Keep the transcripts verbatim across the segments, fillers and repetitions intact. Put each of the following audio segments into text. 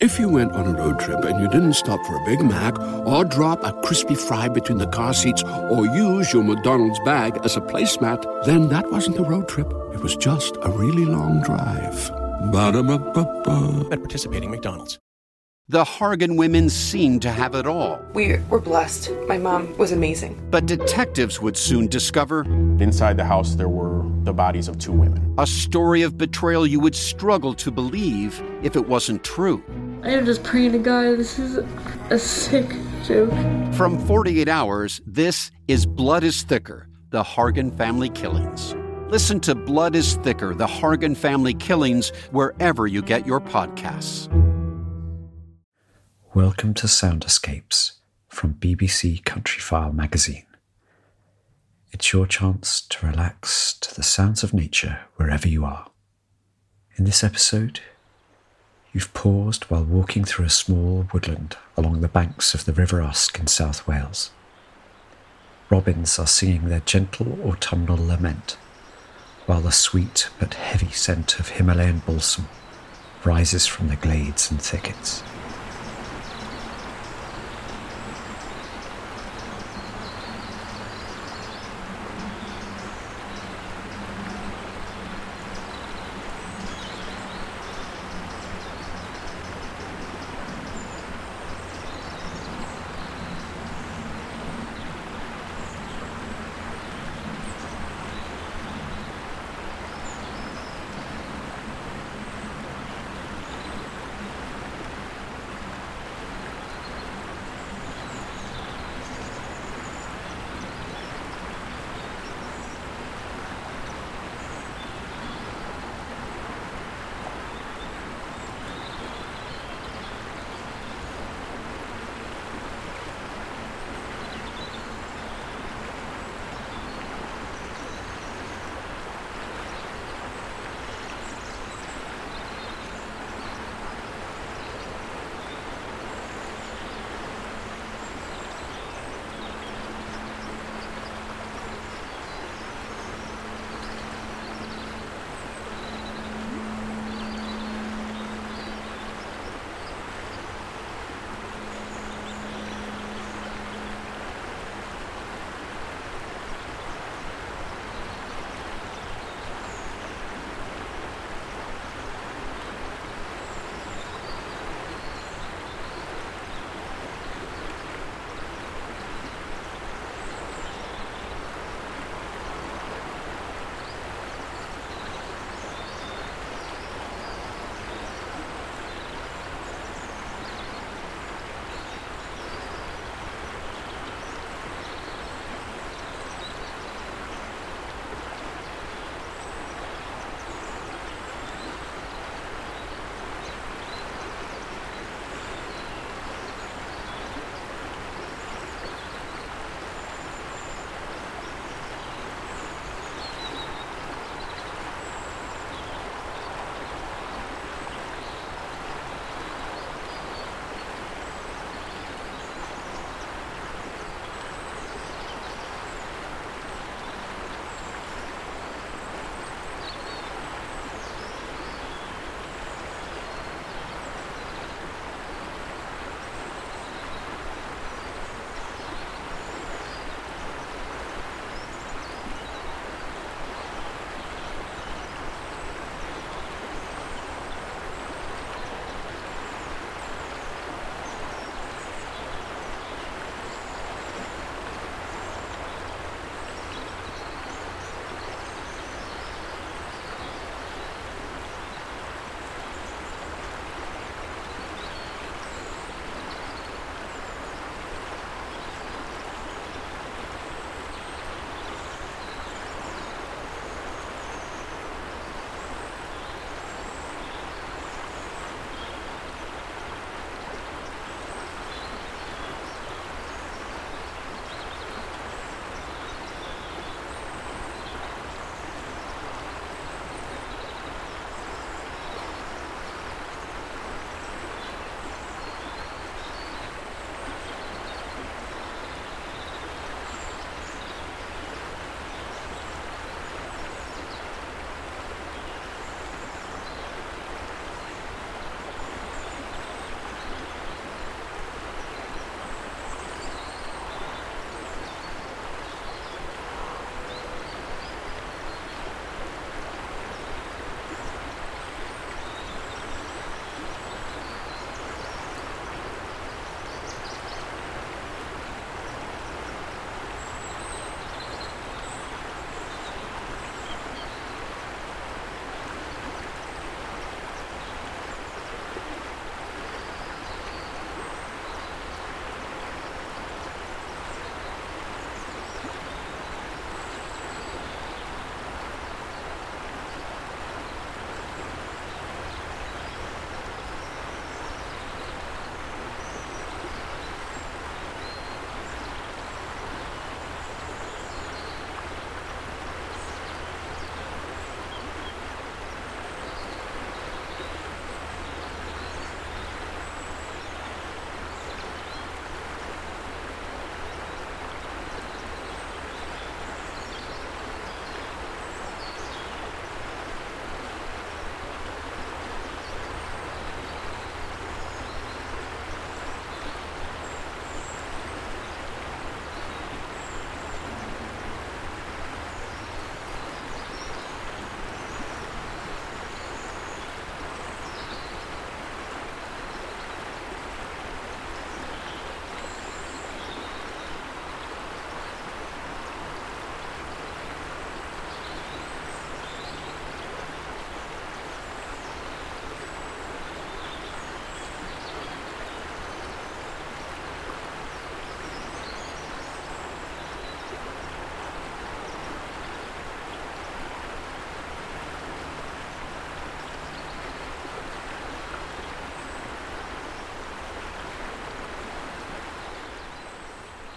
If you went on a road trip and you didn't stop for a Big Mac or drop a crispy fry between the car seats or use your McDonald's bag as a placemat, then that wasn't a road trip. It was just a really long drive. Ba-da-ba-ba-ba. At participating McDonald's. The Hargan women seemed to have it all. We were blessed. My mom was amazing. But detectives would soon discover... Inside the house, there were the bodies of two women. A story of betrayal you would struggle to believe if it wasn't true. I am just praying to God, this is a sick joke. From forty-eight hours, this is Blood is Thicker, the Hargan family killings. Listen to Blood is Thicker, the Hargan family killings, wherever you get your podcasts. Welcome to Sound Escapes from B B C Countryfile magazine. It's your chance to relax to the sounds of nature wherever you are. In this episode, you've paused while walking through a small woodland along the banks of the River Usk in South Wales. Robins are singing their gentle autumnal lament, while the sweet but heavy scent of Himalayan balsam rises from the glades and thickets.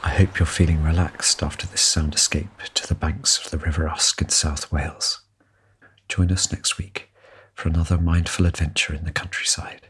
I hope you're feeling relaxed after this sound escape to the banks of the River Usk in South Wales. Join us next week for another mindful adventure in the countryside.